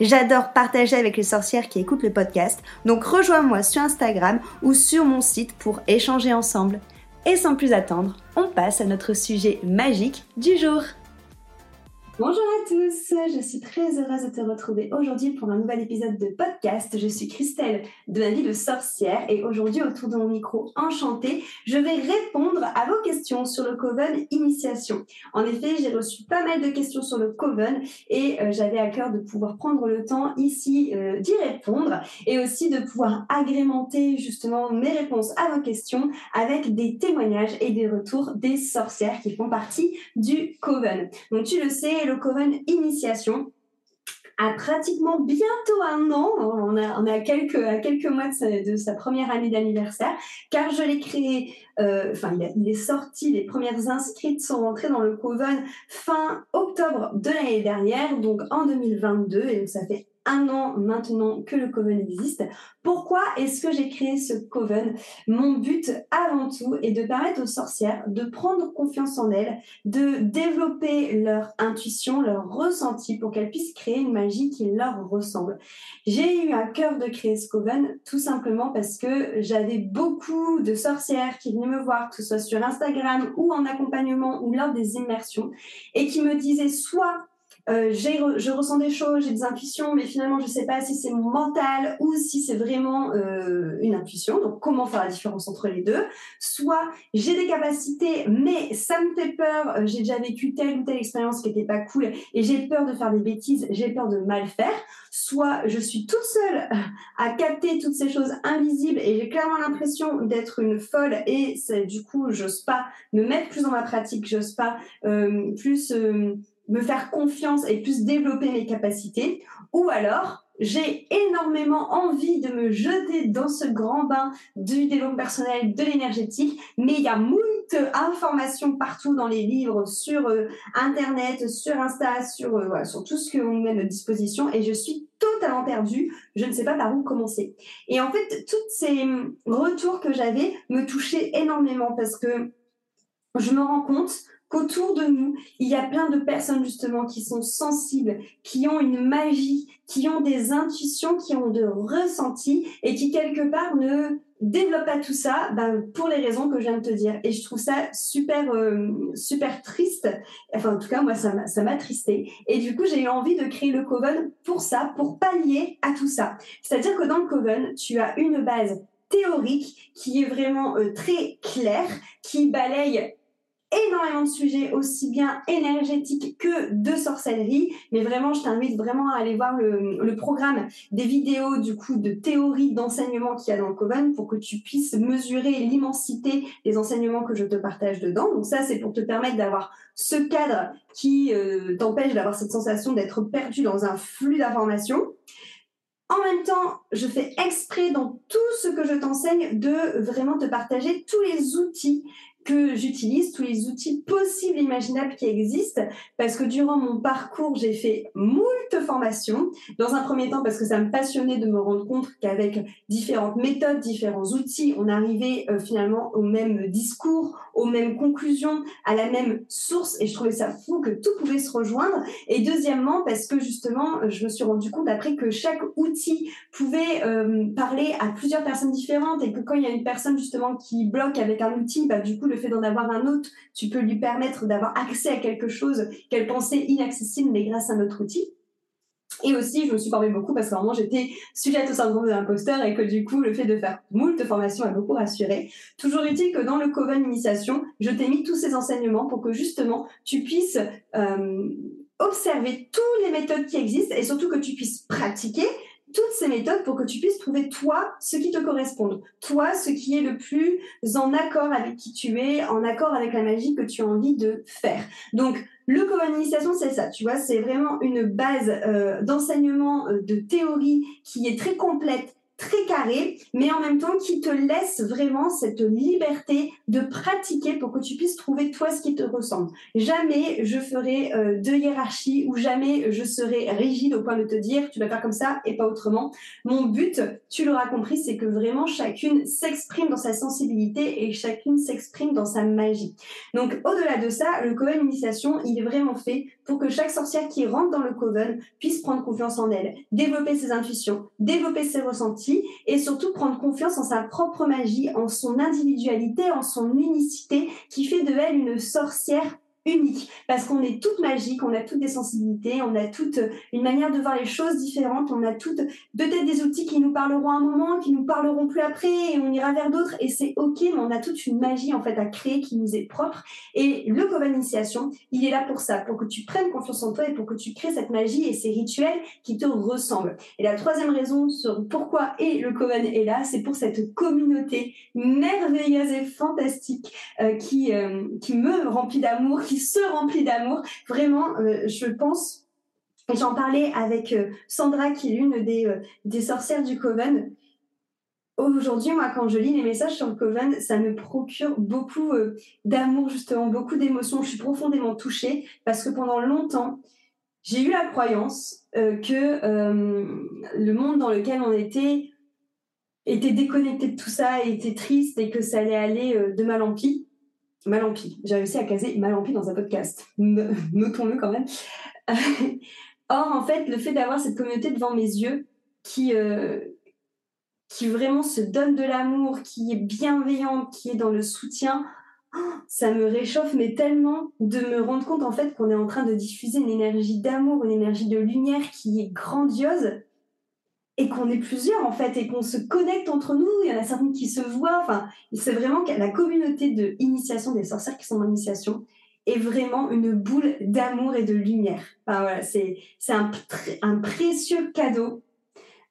J'adore partager avec les sorcières qui écoutent le podcast, donc rejoins-moi sur Instagram ou sur mon site pour échanger ensemble. Et sans plus attendre, on passe à notre sujet magique du jour. Bonjour à tous, je suis très heureuse de te retrouver aujourd'hui pour un nouvel épisode de podcast. Je suis Christelle de la vie de sorcière et aujourd'hui autour de mon micro enchanté, je vais répondre à vos questions sur le Coven Initiation. En effet, j'ai reçu pas mal de questions sur le Coven et j'avais à cœur de pouvoir prendre le temps ici d'y répondre et aussi de pouvoir agrémenter justement mes réponses à vos questions avec des témoignages et des retours des sorcières qui font partie du Coven. Donc tu le sais, le Coven Initiation a pratiquement bientôt un an, on est à quelques mois de sa première année d'anniversaire, car je l'ai créé, il est sorti, les premières inscrites sont rentrées dans le Coven fin octobre de l'année dernière, donc en 2022, et donc ça fait un an maintenant que le Coven existe. Pourquoi est-ce que j'ai créé ce Coven ? Mon but avant tout est de permettre aux sorcières de prendre confiance en elles, de développer leur intuition, leur ressenti pour qu'elles puissent créer une magie qui leur ressemble. J'ai eu à cœur de créer ce Coven tout simplement parce que j'avais beaucoup de sorcières qui venaient me voir, que ce soit sur Instagram ou en accompagnement ou lors des immersions et qui me disaient soit je ressens des choses, j'ai des intuitions, mais finalement je ne sais pas si c'est mon mental ou si c'est vraiment une intuition, donc comment faire la différence entre les deux. Soit j'ai des capacités, mais ça me fait peur, j'ai déjà vécu telle ou telle expérience qui n'était pas cool et j'ai peur de faire des bêtises, j'ai peur de mal faire. Soit je suis toute seule à capter toutes ces choses invisibles et j'ai clairement l'impression d'être une folle et du coup j'ose pas me mettre plus dans ma pratique, j'ose pas me faire confiance et plus développer mes capacités, ou alors j'ai énormément envie de me jeter dans ce grand bain du développement personnel, de l'énergétique, mais il y a moult informations partout dans les livres, sur internet, sur Insta, sur tout ce qu'on met à notre disposition et je suis totalement perdue, je ne sais pas par où commencer. Et en fait, tous ces retours que j'avais me touchaient énormément parce que je me rends compte qu'autour de nous, il y a plein de personnes justement qui sont sensibles, qui ont une magie, qui ont des intuitions, qui ont de ressentis et qui quelque part ne développent pas tout ça pour les raisons que je viens de te dire. Et je trouve ça super triste. Enfin, en tout cas, moi, ça m'a tristée. Et du coup, j'ai eu envie de créer le Coven pour ça, pour pallier à tout ça. C'est-à-dire que dans le Coven, tu as une base théorique qui est vraiment très claire, qui balaye énormément de sujets aussi bien énergétiques que de sorcellerie, mais vraiment je t'invite vraiment à aller voir le programme des vidéos du coup de théorie d'enseignement qu'il y a dans le Coven pour que tu puisses mesurer l'immensité des enseignements que je te partage dedans. Donc ça c'est pour te permettre d'avoir ce cadre qui t'empêche d'avoir cette sensation d'être perdu dans un flux d'informations. En même temps, je fais exprès dans tout ce que je t'enseigne de vraiment te partager tous les outils que j'utilise, tous les outils possibles et imaginables qui existent, parce que durant mon parcours, j'ai fait moult formations. Dans un premier temps, parce que ça me passionnait de me rendre compte qu'avec différentes méthodes, différents outils, on arrivait finalement au même discours, aux mêmes conclusions, à la même source, et je trouvais ça fou que tout pouvait se rejoindre. Et deuxièmement, parce que justement, je me suis rendu compte après que chaque outil pouvait parler à plusieurs personnes différentes, et que quand il y a une personne justement qui bloque avec un outil, du coup, le fait d'en avoir un autre, tu peux lui permettre d'avoir accès à quelque chose qu'elle pensait inaccessible, mais grâce à un autre outil. Et aussi, je me suis formée beaucoup parce qu'à un moment, j'étais sujette au syndrome de l'imposteur et que du coup, le fait de faire moult formations a beaucoup rassuré. Toujours utile que dans le Coven Initiation, je t'ai mis tous ces enseignements pour que justement, tu puisses observer toutes les méthodes qui existent et surtout que tu puisses pratiquer toutes ces méthodes pour que tu puisses trouver toi ce qui te correspond, toi ce qui est le plus en accord avec qui tu es, en accord avec la magie que tu as envie de faire. Donc, le Coven Initiation, c'est ça, tu vois, c'est vraiment une base d'enseignement, de théorie qui est très complète, très carrée, mais en même temps qui te laisse vraiment cette liberté de pratiquer pour que tu puisses trouver toi ce qui te ressemble. Jamais je ferai de hiérarchie ou jamais je serai rigide au point de te dire tu vas faire comme ça et pas autrement. Mon but, tu l'auras compris, c'est que vraiment chacune s'exprime dans sa sensibilité et chacune s'exprime dans sa magie. Donc au-delà de ça, le Coven Initiation, il est vraiment fait pour que chaque sorcière qui rentre dans le Coven puisse prendre confiance en elle, développer ses intuitions, développer ses ressentis, et surtout prendre confiance en sa propre magie, en son individualité, en son unicité qui fait de elle une sorcière unique. Parce qu'on est toutes magiques, on a toutes des sensibilités, on a toutes une manière de voir les choses différentes, on a toutes peut-être des outils qui nous parleront à un moment, qui nous parleront plus après et on ira vers d'autres et c'est ok, mais on a toute une magie en fait à créer qui nous est propre et le Coven Initiation, il est là pour ça, pour que tu prennes confiance en toi et pour que tu crées cette magie et ces rituels qui te ressemblent. Et la troisième raison sur pourquoi et le Coven est là, c'est pour cette communauté merveilleuse et fantastique qui me remplit d'amour, qui se remplit d'amour. Vraiment, je pense, et j'en parlais avec Sandra, qui est l'une des sorcières du Coven. Aujourd'hui, moi, quand je lis les messages sur le Coven, ça me procure beaucoup d'amour, justement, beaucoup d'émotions. Je suis profondément touchée parce que pendant longtemps, j'ai eu la croyance que le monde dans lequel on était déconnecté de tout ça, était triste et que ça allait aller de mal en pis. Mal en pis. J'ai réussi à caser mal en pis dans un podcast. Notons-le quand même. Or, en fait, le fait d'avoir cette communauté devant mes yeux qui vraiment se donne de l'amour, qui est bienveillante, qui est dans le soutien, ça me réchauffe, mais tellement de me rendre compte en fait qu'on est en train de diffuser une énergie d'amour, une énergie de lumière qui est grandiose et qu'on est plusieurs en fait et qu'on se connecte entre nous, il y en a certaines qui se voient, enfin c'est vraiment la communauté de initiation des sorcières qui sont en initiation est vraiment une boule d'amour et de lumière. Enfin voilà, c'est un précieux cadeau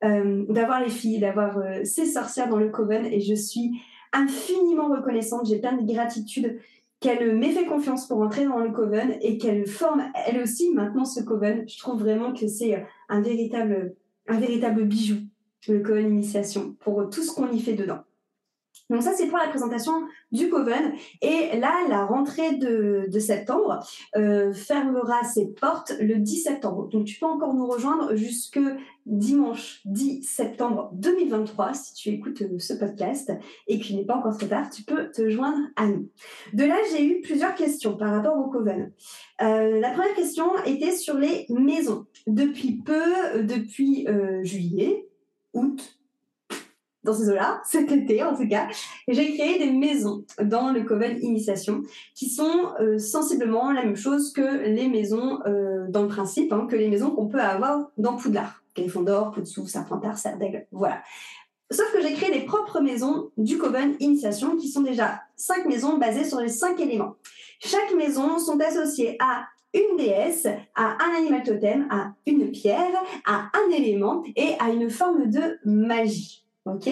d'avoir les filles, d'avoir ces sorcières dans le Coven et je suis infiniment reconnaissante, j'ai plein de gratitude qu'elle m'ait fait confiance pour entrer dans le Coven et qu'elle forme elle aussi maintenant ce Coven. Je trouve vraiment que c'est un véritable bijou, le Coven Initiation, pour tout ce qu'on y fait dedans. Donc ça, c'est pour la présentation du Coven. Et là, la rentrée de septembre fermera ses portes le 10 septembre. Donc tu peux encore nous rejoindre jusque dimanche 10 septembre 2023, si tu écoutes ce podcast et qu'il n'est pas encore trop tard, tu peux te joindre à nous. De là, j'ai eu plusieurs questions par rapport au Coven. La première question était sur les maisons. Depuis peu, depuis juillet, août, dans ces eaux-là, cet été en tout cas, j'ai créé des maisons dans le Coven Initiation qui sont sensiblement la même chose que les maisons, dans le principe, que les maisons qu'on peut avoir dans Poudlard. Gryffondor, Poufsouffle, Serpentard, Serdaigle, voilà. Sauf que j'ai créé les propres maisons du Coven Initiation qui sont déjà 5 maisons basées sur les 5 éléments. Chaque maison sont associées à une déesse, à un animal totem, à une pierre, à un élément et à une forme de magie. Ok.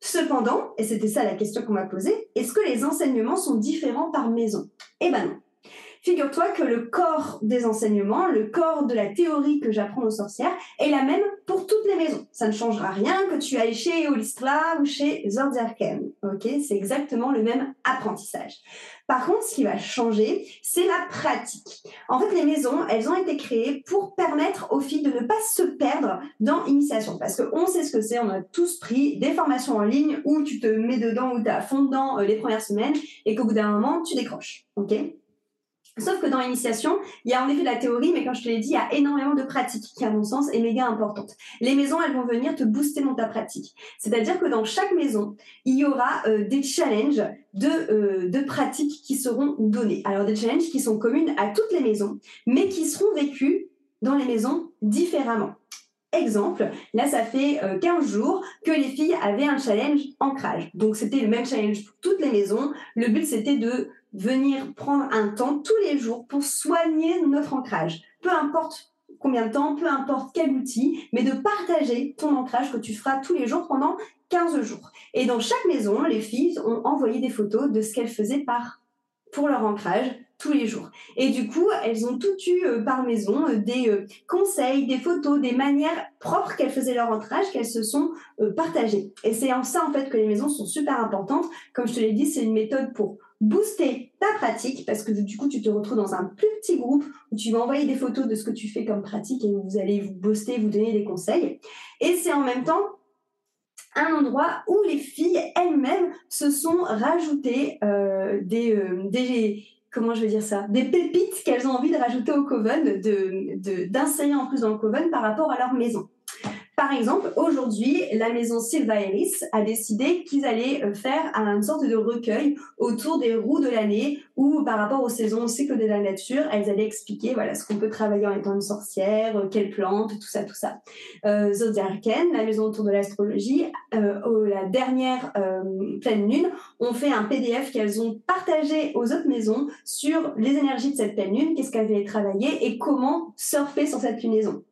Cependant, et c'était ça la question qu'on m'a posée, est-ce que les enseignements sont différents par maison? Eh ben non. Figure-toi que le corps des enseignements, le corps de la théorie que j'apprends aux sorcières est la même pour toutes les maisons. Ça ne changera rien que tu ailles chez Eulistla ou chez Zodiarkem. Ok, c'est exactement le même apprentissage. Par contre, ce qui va changer, c'est la pratique. En fait, les maisons, elles ont été créées pour permettre aux filles de ne pas se perdre dans l'initiation. Parce qu'on sait ce que c'est, on a tous pris des formations en ligne où tu te mets dedans, où tu es à fond dedans les premières semaines et qu'au bout d'un moment, tu décroches. Ok ? Sauf que dans l'initiation, il y a en effet de la théorie, mais comme je te l'ai dit, il y a énormément de pratiques qui, à mon sens, est méga importante. Les maisons, elles vont venir te booster dans ta pratique. C'est-à-dire que dans chaque maison, il y aura des challenges de pratiques qui seront donnés. Alors des challenges qui sont communes à toutes les maisons, mais qui seront vécus dans les maisons différemment. Exemple, là ça fait 15 jours que les filles avaient un challenge ancrage. Donc c'était le même challenge pour toutes les maisons. Le but c'était de venir prendre un temps tous les jours pour soigner notre ancrage. Peu importe combien de temps, peu importe quel outil, mais de partager ton ancrage que tu feras tous les jours pendant 15 jours. Et dans chaque maison, les filles ont envoyé des photos de ce qu'elles faisaient pour leur ancrage tous les jours. Et du coup, elles ont toutes eu par maison des conseils, des photos, des manières propres qu'elles faisaient leur ancrage, qu'elles se sont partagées. Et c'est en ça en fait que les maisons sont super importantes. Comme je te l'ai dit, c'est une méthode pour booster ta pratique parce que du coup, tu te retrouves dans un plus petit groupe où tu vas envoyer des photos de ce que tu fais comme pratique et vous allez vous booster, vous donner des conseils. Et c'est en même temps un endroit où les filles elles-mêmes se sont rajoutées des pépites qu'elles ont envie de rajouter au Coven, d'insérer en plus dans le Coven par rapport à leur maison. Par exemple, aujourd'hui, la maison Sylvairis a décidé qu'ils allaient faire une sorte de recueil autour des roues de l'année ou par rapport aux saisons, au cycle de la nature, elles allaient expliquer voilà, ce qu'on peut travailler en étant une sorcière, quelles plantes, tout ça, tout ça. Zodiarkem, la maison autour de l'astrologie, la dernière pleine lune, ont fait un PDF qu'elles ont partagé aux autres maisons sur les énergies de cette pleine lune, qu'est-ce qu'elles allaient travailler et comment surfer sur cette lunaison.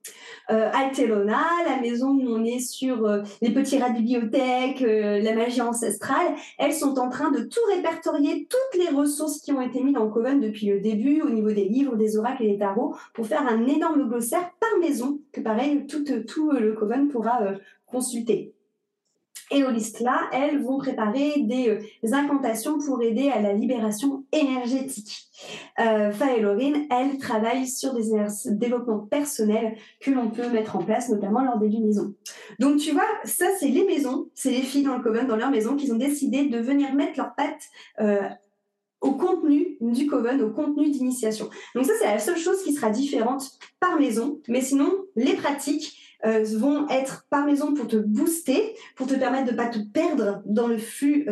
Altelona, la maison où on est sur les petits rats de bibliothèque, la magie ancestrale, elles sont en train de tout répertorier, toutes les ressources qui ont été mises dans le Coven depuis le début, au niveau des livres, des oracles et des tarots, pour faire un énorme glossaire par maison, que pareil, tout le Coven pourra consulter. Et Eulistla, elles vont préparer des incantations pour aider à la libération énergétique. Fahelorin, elle travaille sur des développements personnels que l'on peut mettre en place, notamment lors des lunaisons. Donc tu vois, ça c'est les maisons, c'est les filles dans le Coven, dans leur maison, qui ont décidé de venir mettre leurs pattes au contenu du Coven, au contenu d'initiation. Donc ça c'est la seule chose qui sera différente par maison, mais sinon les pratiques vont être par maison pour te booster, pour te permettre de ne pas te perdre dans le flux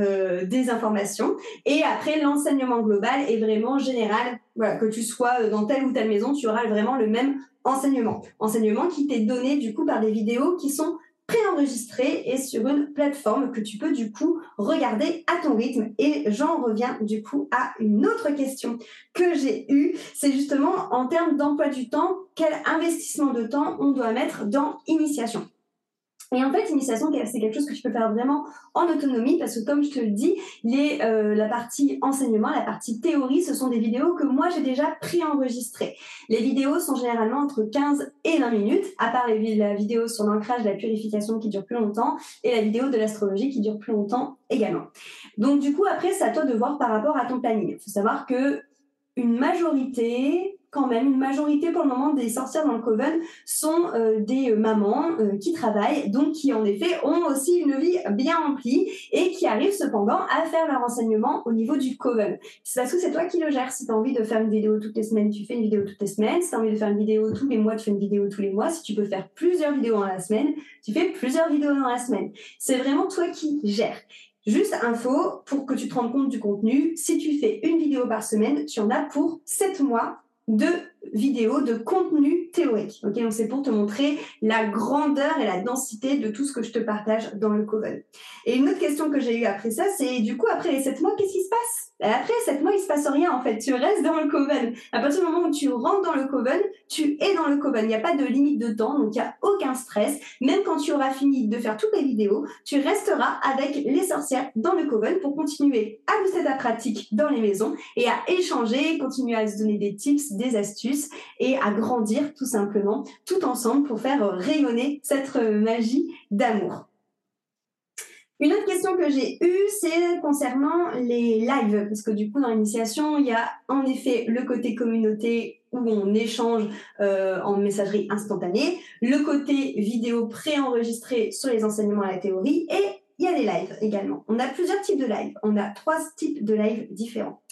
des informations. Et après, l'enseignement global est vraiment général. Voilà, que tu sois dans telle ou telle maison, tu auras vraiment le même enseignement. Enseignement qui t'est donné du coup par des vidéos qui sont préenregistrées et sur une plateforme que tu peux du coup regarder à ton rythme. Et j'en reviens du coup à une autre question que j'ai eue, c'est justement en termes d'emploi du temps, quel investissement de temps on doit mettre dans initiation. Et en fait, l'initiation, c'est quelque chose que tu peux faire vraiment en autonomie parce que comme je te le dis, la partie enseignement, la partie théorie, ce sont des vidéos que moi j'ai déjà préenregistrées. Les vidéos sont généralement entre 15 et 20 minutes, à part la vidéo sur l'ancrage, la purification qui dure plus longtemps et la vidéo de l'astrologie qui dure plus longtemps également. Donc du coup, après, c'est à toi de voir par rapport à ton planning. Il faut savoir que une majorité pour le moment des sorcières dans le Coven sont des mamans qui travaillent, donc qui en effet ont aussi une vie bien remplie et qui arrivent cependant à faire leur enseignement au niveau du Coven. C'est parce que c'est toi qui le gères. Si tu as envie de faire une vidéo toutes les semaines, tu fais une vidéo toutes les semaines. Si tu as envie de faire une vidéo tous les mois, tu fais une vidéo tous les mois. Si tu peux faire plusieurs vidéos dans la semaine, tu fais plusieurs vidéos dans la semaine. C'est vraiment toi qui gères. Juste info, pour que tu te rendes compte du contenu, si tu fais une vidéo par semaine, tu en as pour 7 mois de vidéos de contenu théorique. Okay, donc c'est pour te montrer la grandeur et la densité de tout ce que je te partage dans le Coven. Et une autre question que j'ai eue après ça, c'est du coup, après les 7 mois, qu'est-ce qui se passe? Après 7 mois, il ne se passe rien en fait, tu restes dans le Coven. À partir du moment où tu rentres dans le Coven, tu es dans le Coven. Il n'y a pas de limite de temps, donc il n'y a aucun stress. Même quand tu auras fini de faire toutes les vidéos, tu resteras avec les sorcières dans le Coven pour continuer à booster ta pratique dans les maisons et à échanger, continuer à se donner des tips, des astuces et à grandir tout simplement, tout ensemble pour faire rayonner cette magie d'amour. Une autre question que j'ai eue, c'est concernant les lives, parce que du coup dans l'initiation, il y a en effet le côté communauté où on échange en messagerie instantanée, le côté vidéo préenregistrée sur les enseignements à la théorie et il y a les lives également. On a plusieurs types de lives, on a 3 types de lives différents.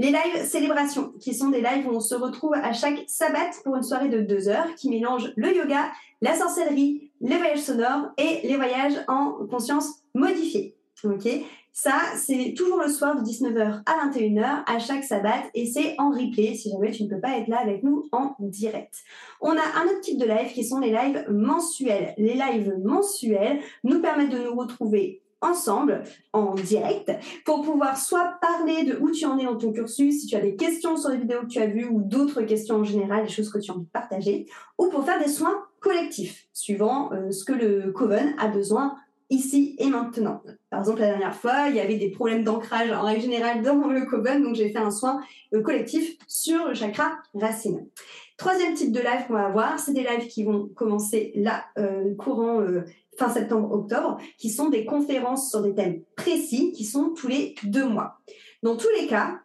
Les lives célébrations, qui sont des lives où on se retrouve à chaque sabbat pour une soirée de 2 heures qui mélange le yoga, la sorcellerie, les voyages sonores et les voyages en conscience modifiée. Okay. Ça, c'est toujours le soir de 19h à 21h à chaque sabbat et c'est en replay si jamais tu ne peux pas être là avec nous en direct. On a un autre type de live qui sont les lives mensuels. Les lives mensuels nous permettent de nous retrouver ensemble, en direct, pour pouvoir soit parler de où tu en es dans ton cursus, si tu as des questions sur les vidéos que tu as vues ou d'autres questions en général, des choses que tu as envie de partager, ou pour faire des soins collectifs, suivant ce que le Coven a besoin ici et maintenant. Par exemple, la dernière fois, il y avait des problèmes d'ancrage en règle générale dans le Coven, donc j'ai fait un soin collectif sur le chakra racine. Troisième type de live qu'on va avoir, c'est des lives qui vont commencer là, courant fin septembre-octobre, qui sont des conférences sur des thèmes précis, qui sont tous les 2 mois. Dans tous les cas,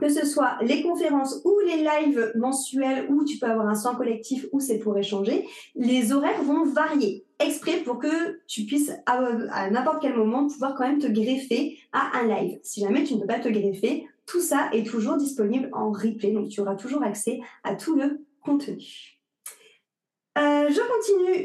que ce soit les conférences ou les lives mensuels où tu peux avoir un soin collectif ou c'est pour échanger, les horaires vont varier exprès pour que tu puisses à n'importe quel moment pouvoir quand même te greffer à un live. Si jamais tu ne peux pas te greffer, tout ça est toujours disponible en replay, donc tu auras toujours accès à tout le contenu. Je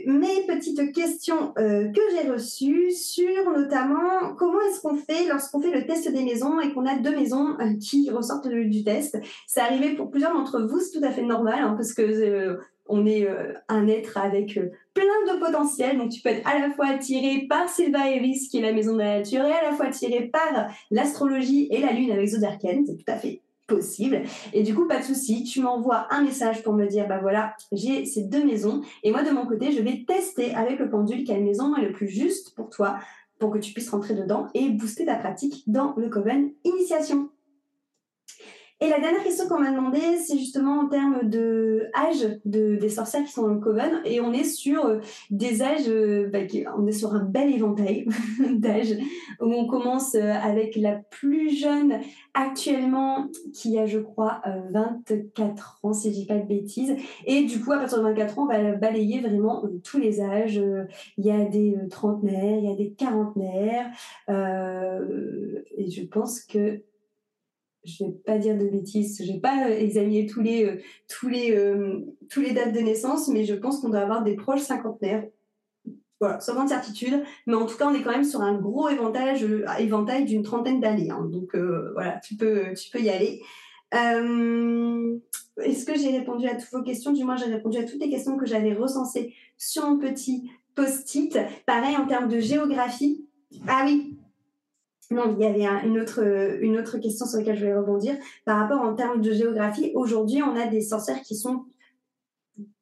continue mes petites questions que j'ai reçues sur notamment comment est-ce qu'on fait lorsqu'on fait le test des maisons et qu'on a 2 maisons qui ressortent du test. C'est arrivé pour plusieurs d'entre vous, c'est tout à fait normal hein, parce que on est un être avec plein de potentiel, donc tu peux être à la fois attiré par Sylvairis qui est la maison de la nature et à la fois attiré par l'astrologie et la lune avec Zodiarkem, c'est tout à fait possible. Et du coup, pas de souci, tu m'envoies un message pour me dire, bah voilà, j'ai ces 2 maisons et moi de mon côté, je vais tester avec le pendule quelle maison est le plus juste pour toi, pour que tu puisses rentrer dedans et booster ta pratique dans le Coven Initiation. Et la dernière question qu'on m'a demandé, c'est justement en termes d'âge des sorcières qui sont dans le Coven. Et on est sur des âges, on est sur un bel éventail d'âges où on commence avec la plus jeune actuellement qui a, je crois, 24 ans, si je dis pas de bêtises. Et du coup, à partir de 24 ans, on va balayer vraiment tous les âges. Il y a des trentenaires, il y a des quarantenaires. Et je pense que... je ne vais pas dire de bêtises, je n'ai pas examiné tous les dates de naissance, mais je pense qu'on doit avoir des proches cinquantenaires. Voilà, sans grande certitude, mais en tout cas, on est quand même sur un gros éventail d'une 30aine d'années. Hein. Donc voilà, tu peux y aller. Est-ce que j'ai répondu à toutes vos questions? Du moins, j'ai répondu à toutes les questions que j'avais recensées sur un petit post-it. Pareil, en termes de géographie. Ah oui! Non, il y avait une autre question sur laquelle je voulais rebondir. Par rapport en termes de géographie, aujourd'hui, on a des sorcières qui sont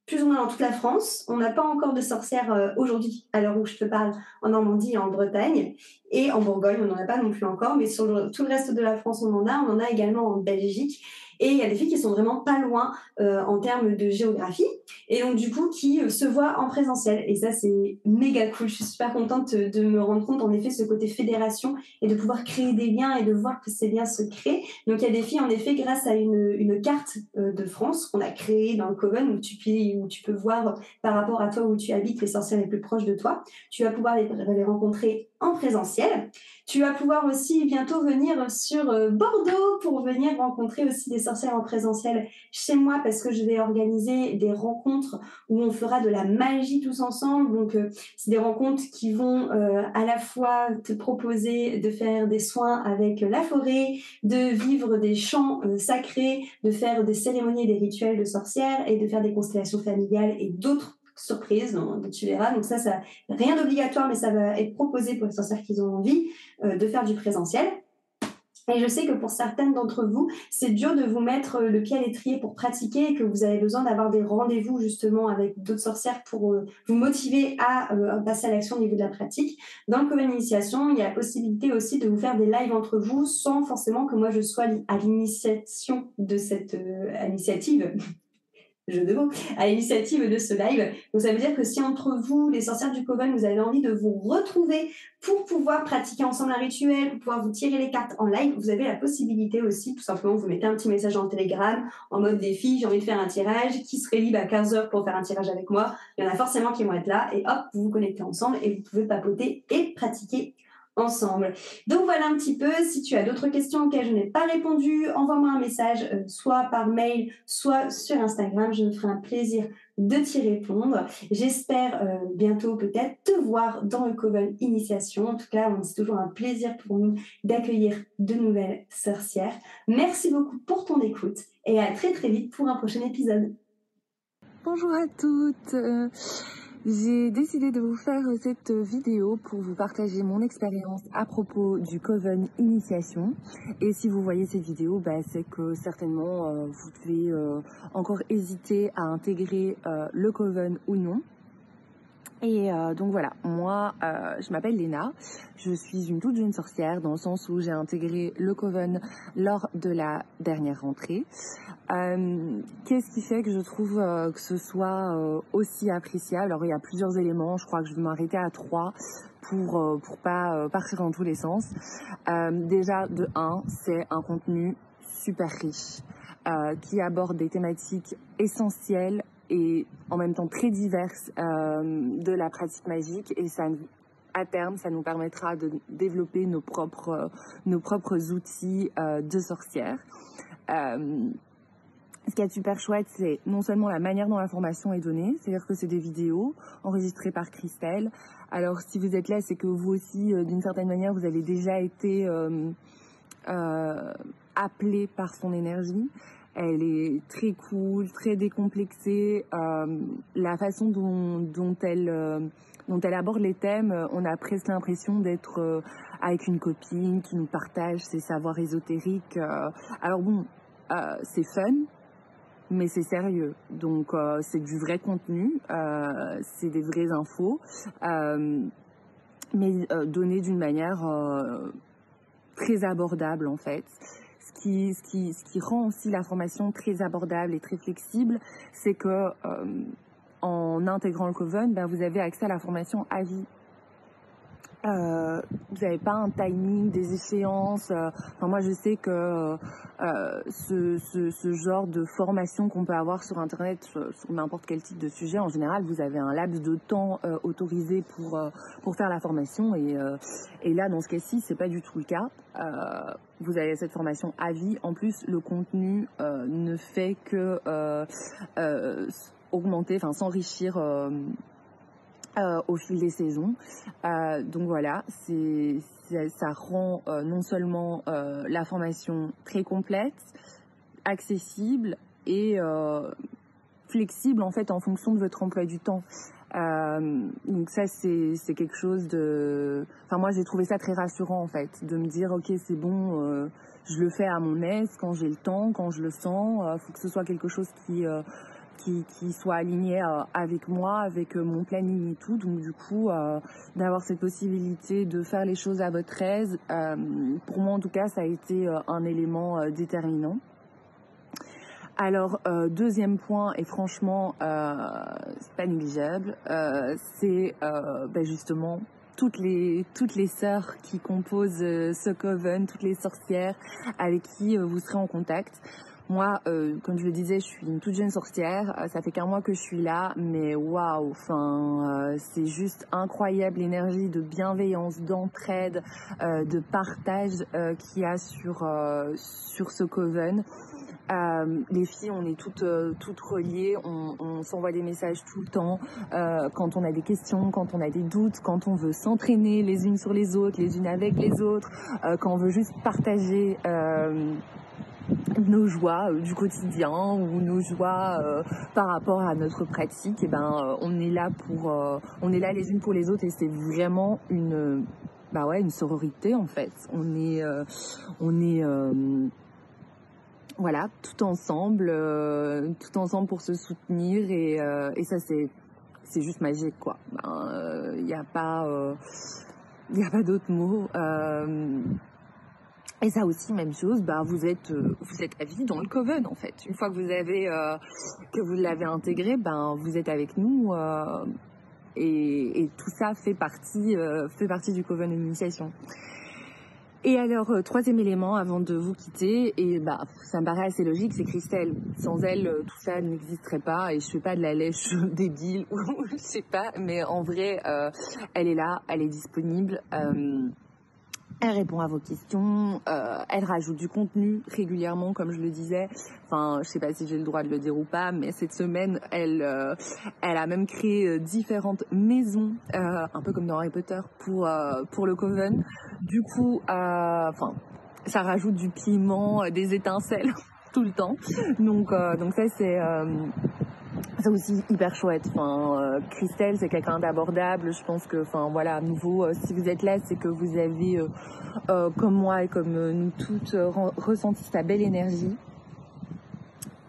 plus ou moins dans toute la France. On n'a pas encore de sorcières aujourd'hui, à l'heure où je te parle, en Normandie et en Bretagne. Et en Bourgogne, on n'en a pas non plus encore. Mais sur tout le reste de la France, on en a. On en a également en Belgique. Et il y a des filles qui sont vraiment pas loin en termes de géographie. Et donc, du coup, qui se voient en présentiel. Et ça, c'est méga cool. Je suis super contente de me rendre compte, en effet, ce côté fédération et de pouvoir créer des liens et de voir que ces liens se créent. Donc, il y a des filles, en effet, grâce à une carte de France qu'on a créée dans le Coven, où tu peux voir par rapport à toi où tu habites les sorcières les plus proches de toi. Tu vas pouvoir les rencontrer en présentiel. Tu vas pouvoir aussi bientôt venir sur Bordeaux pour venir rencontrer aussi des sorcières en présentiel chez moi parce que je vais organiser des rencontres où on fera de la magie tous ensemble. Donc, c'est des rencontres qui vont à la fois te proposer de faire des soins avec la forêt, de vivre des chants sacrés, de faire des cérémonies et des rituels de sorcières et de faire des constellations familiales et d'autres surprise, tu verras. Donc ça rien d'obligatoire, mais ça va être proposé pour les sorcières qui ont envie de faire du présentiel. Et je sais que pour certaines d'entre vous, c'est dur de vous mettre le pied à l'étrier pour pratiquer et que vous avez besoin d'avoir des rendez-vous justement avec d'autres sorcières pour vous motiver à passer à l'action au niveau de la pratique. Dans le Coven Initiation, il y a la possibilité aussi de vous faire des lives entre vous sans forcément que moi je sois à l'initiation de cette initiative. Jeu de mots, à l'initiative de ce live. Donc ça veut dire que si entre vous, les sorcières du Coven, vous avez envie de vous retrouver pour pouvoir pratiquer ensemble un rituel, pour pouvoir vous tirer les cartes en live, vous avez la possibilité aussi, tout simplement, vous mettez un petit message en Telegram, en mode défi, j'ai envie de faire un tirage, qui serait libre à 15h pour faire un tirage avec moi, il y en a forcément qui vont être là, et hop, vous vous connectez ensemble et vous pouvez papoter et pratiquer ensemble. Donc voilà un petit peu, si tu as d'autres questions auxquelles je n'ai pas répondu, envoie-moi un message, soit par mail, soit sur Instagram, je me ferai un plaisir de t'y répondre. J'espère bientôt peut-être te voir dans le Coven Initiation. En tout cas, c'est toujours un plaisir pour nous d'accueillir de nouvelles sorcières. Merci beaucoup pour ton écoute et à très très vite pour un prochain épisode. Bonjour à toutes. J'ai décidé de vous faire cette vidéo pour vous partager mon expérience à propos du Coven Initiation. Et si vous voyez cette vidéo, c'est que certainement vous devez encore hésiter à intégrer le Coven ou non. Et donc voilà, moi je m'appelle Léna, je suis une toute jeune sorcière dans le sens où j'ai intégré le Coven lors de la dernière rentrée. Qu'est-ce qui fait que je trouve que ce soit aussi appréciable? Alors il y a plusieurs éléments, je crois que je vais m'arrêter à 3 pour pas partir dans tous les sens. Déjà de 1, c'est un contenu super riche qui aborde des thématiques essentielles et en même temps très diverses de la pratique magique, et ça, à terme, ça nous permettra de développer nos propres outils de sorcière. Ce qui est super chouette, c'est non seulement la manière dont l'information est donnée, c'est-à-dire que c'est des vidéos enregistrées par Christelle. Alors si vous êtes là, c'est que vous aussi, d'une certaine manière, vous avez déjà été appelé par son énergie. Elle est très cool, très décomplexée. La façon dont elle aborde les thèmes, on a presque l'impression d'être avec une copine qui nous partage ses savoirs ésotériques. Alors bon, c'est fun, mais c'est sérieux. Donc c'est du vrai contenu, c'est des vraies infos, mais données d'une manière très abordable en fait. Ce qui rend aussi la formation très abordable et très flexible, c'est que en intégrant le Coven, vous avez accès à la formation à vie. Vous n'avez pas un timing, des échéances. Enfin, moi, je sais que ce genre de formation qu'on peut avoir sur Internet, sur n'importe quel type de sujet, en général, vous avez un laps de temps autorisé pour faire la formation. Et là, dans ce cas-ci, c'est pas du tout le cas. Vous avez cette formation à vie. En plus, le contenu ne fait que augmenter, enfin s'enrichir au fil des saisons. Donc voilà, ça rend non seulement la formation très complète, accessible et flexible en fait en fonction de votre emploi du temps. Donc ça c'est quelque chose de... Enfin moi j'ai trouvé ça très rassurant en fait, de me dire ok c'est bon, je le fais à mon aise, quand j'ai le temps, quand je le sens, faut que ce soit quelque chose qui soit aligné avec moi, avec mon planning et tout. Donc du coup d'avoir cette possibilité de faire les choses à votre aise, pour moi en tout cas ça a été un élément déterminant. Alors deuxième point, et franchement c'est pas négligeable, c'est justement toutes les sœurs qui composent ce Coven, toutes les sorcières avec qui vous serez en contact. Moi comme je le disais, je suis une toute jeune sorcière, ça fait qu'un mois que je suis là, mais waouh, enfin c'est juste incroyable l'énergie de bienveillance, d'entraide, de partage qu'il y a sur ce Coven. Les filles, on est toutes reliées, on s'envoie des messages tout le temps, quand on a des questions, quand on a des doutes, quand on veut s'entraîner les unes sur les autres, les unes avec les autres, quand on veut juste partager nos joies du quotidien ou nos joies par rapport à notre pratique. Et on est là les unes pour les autres, et c'est vraiment une sororité en fait. Voilà, tout ensemble pour se soutenir, et ça c'est juste magique quoi. Il n'y a pas d'autre mot. Et ça aussi, même chose, vous êtes à vie dans le Coven en fait. Une fois que vous l'avez intégré, vous êtes avec nous, et tout ça fait partie du Coven Initiation. Et alors, troisième élément avant de vous quitter, et ça me paraît assez logique, c'est Christelle. Sans elle, tout ça n'existerait pas, et je fais pas de la lèche débile, ou je sais pas, mais en vrai, elle est là, elle est disponible. Elle répond à vos questions, elle rajoute du contenu régulièrement, comme je le disais. Enfin, je sais pas si j'ai le droit de le dire ou pas, mais cette semaine, elle a même créé différentes maisons, un peu comme dans Harry Potter, pour le Coven. Du coup, enfin, ça rajoute du piment, des étincelles tout le temps. Donc ça c'est. C'est aussi hyper chouette. Enfin, Christelle, c'est quelqu'un d'abordable. Je pense que, enfin, voilà, à nouveau, si vous êtes là, c'est que vous avez, comme moi et comme nous toutes, ressenti sa belle énergie.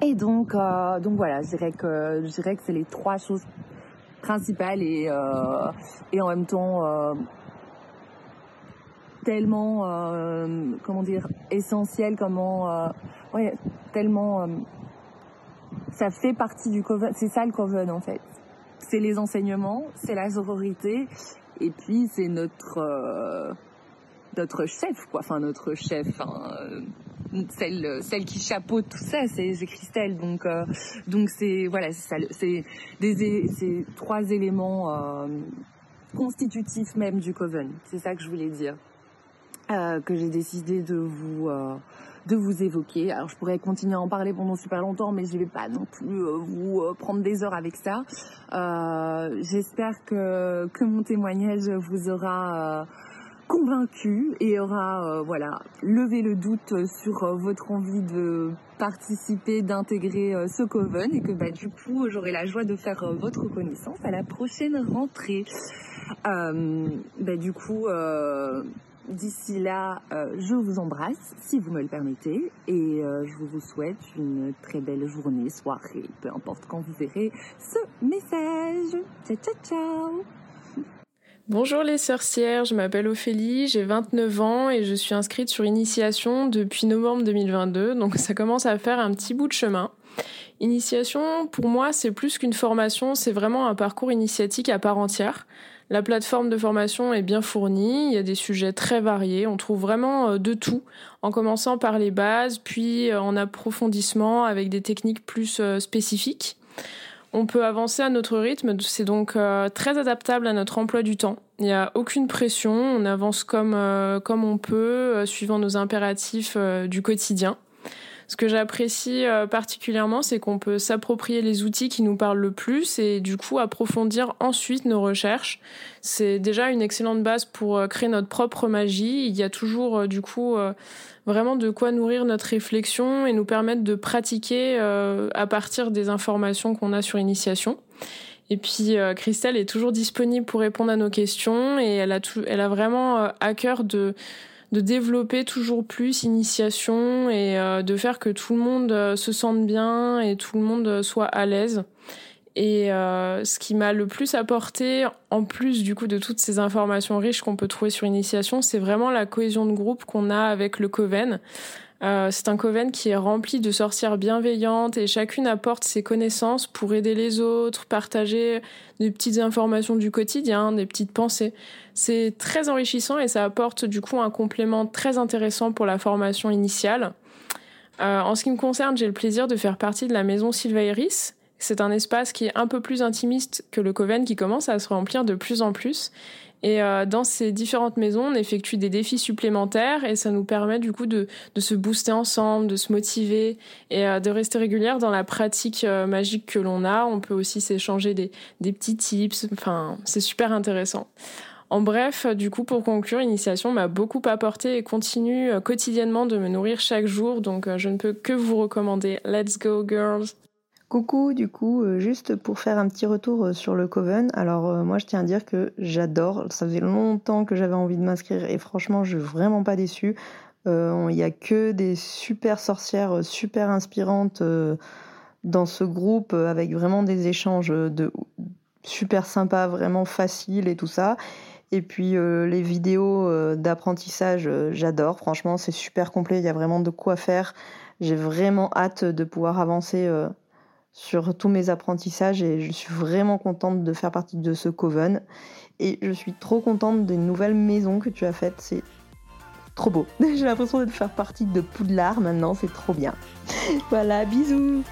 Et donc voilà, je dirais que c'est les trois choses principales et en même temps tellement, comment dire, essentiel, ouais, tellement. Ça fait partie du Coven, c'est ça le Coven en fait. C'est les enseignements, c'est la sororité, et puis c'est notre chef, quoi. Enfin, notre chef, hein, celle qui chapeaute tout ça, c'est Christelle. Donc c'est, voilà, c'est trois éléments constitutifs même du Coven. C'est ça que je voulais dire, que j'ai décidé de vous évoquer. Alors je pourrais continuer à en parler pendant super longtemps, mais je vais pas non plus vous prendre des heures avec ça. J'espère que mon témoignage vous aura convaincu et aura voilà, levé le doute sur votre envie de participer, d'intégrer ce Coven, et que bah, du coup j'aurai la joie de faire votre connaissance à la prochaine rentrée. Bah, du coup... D'ici là, je vous embrasse, si vous me le permettez, et je vous souhaite une très belle journée, soirée, peu importe quand vous verrez ce message. Ciao, ciao, ciao! Bonjour les sorcières, je m'appelle Ophélie, j'ai 29 ans et je suis inscrite sur Initiation depuis novembre 2022, donc ça commence à faire un petit bout de chemin. Initiation, pour moi, c'est plus qu'une formation, c'est vraiment un parcours initiatique à part entière. La plateforme de formation est bien fournie, il y a des sujets très variés, on trouve vraiment de tout, en commençant par les bases, puis en approfondissement avec des techniques plus spécifiques. On peut avancer à notre rythme, c'est donc très adaptable à notre emploi du temps. Il n'y a aucune pression, on avance comme on peut, suivant nos impératifs du quotidien. Ce que j'apprécie particulièrement, c'est qu'on peut s'approprier les outils qui nous parlent le plus et du coup approfondir ensuite nos recherches. C'est déjà une excellente base pour créer notre propre magie. Il y a toujours du coup vraiment de quoi nourrir notre réflexion et nous permettre de pratiquer à partir des informations qu'on a sur Initiation. Et puis Christelle est toujours disponible pour répondre à nos questions et elle a vraiment à cœur de développer toujours plus Initiation et de faire que tout le monde se sente bien et tout le monde soit à l'aise. Et ce qui m'a le plus apporté, en plus du coup de toutes ces informations riches qu'on peut trouver sur Initiation, c'est vraiment la cohésion de groupe qu'on a avec le Coven. C'est un Coven qui est rempli de sorcières bienveillantes et chacune apporte ses connaissances pour aider les autres, partager des petites informations du quotidien, des petites pensées. C'est très enrichissant et ça apporte du coup un complément très intéressant pour la formation initiale. En ce qui me concerne, j'ai le plaisir de faire partie de la maison Sylvairis. C'est un espace qui est un peu plus intimiste que le Coven, qui commence à se remplir de plus en plus. Et dans ces différentes maisons, on effectue des défis supplémentaires et ça nous permet du coup de se booster ensemble, de se motiver et de rester régulière dans la pratique magique que l'on a. On peut aussi s'échanger des petits tips, enfin, c'est super intéressant. En bref, du coup, pour conclure, Initiation m'a beaucoup apporté et continue quotidiennement de me nourrir chaque jour, donc je ne peux que vous recommander. Let's go girls! Coucou, du coup, juste pour faire un petit retour sur le Coven, alors moi je tiens à dire que j'adore, ça faisait longtemps que j'avais envie de m'inscrire et franchement je suis vraiment pas déçue, il y a que des super sorcières super inspirantes dans ce groupe avec vraiment des échanges de super sympas, vraiment faciles et tout ça. Et puis les vidéos d'apprentissage, j'adore, franchement c'est super complet, il y a vraiment de quoi faire, j'ai vraiment hâte de pouvoir avancer sur tous mes apprentissages et je suis vraiment contente de faire partie de ce Coven et je suis trop contente des nouvelles maisons que tu as faites, c'est trop beau. J'ai l'impression de faire partie de Poudlard maintenant, c'est trop bien. Voilà, bisous.